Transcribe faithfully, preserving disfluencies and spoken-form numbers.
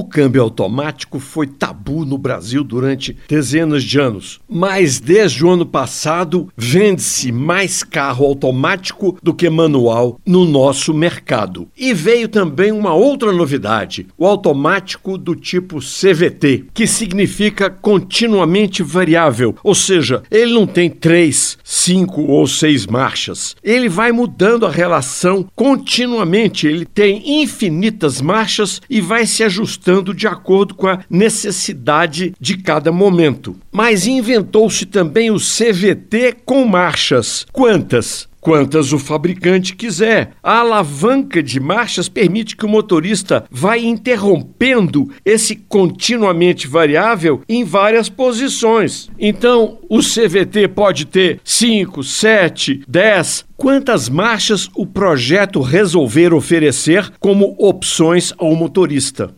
O câmbio automático foi tabu no Brasil durante dezenas de anos, mas desde o ano passado vende-se mais carro automático do que manual no nosso mercado. E veio também uma outra novidade, o automático do tipo C V T, que significa continuamente variável, ou seja, ele não tem três, cinco ou seis marchas. Ele vai mudando a relação continuamente, ele tem infinitas marchas e vai se ajustando de acordo com a necessidade de cada momento. Mas inventou-se também o C V T com marchas. Quantas? Quantas o fabricante quiser. A alavanca de marchas permite que o motorista vá interrompendo esse continuamente variável em várias posições. Então, o C V T pode ter cinco, sete, dez... Quantas marchas o projeto resolver oferecer como opções ao motorista.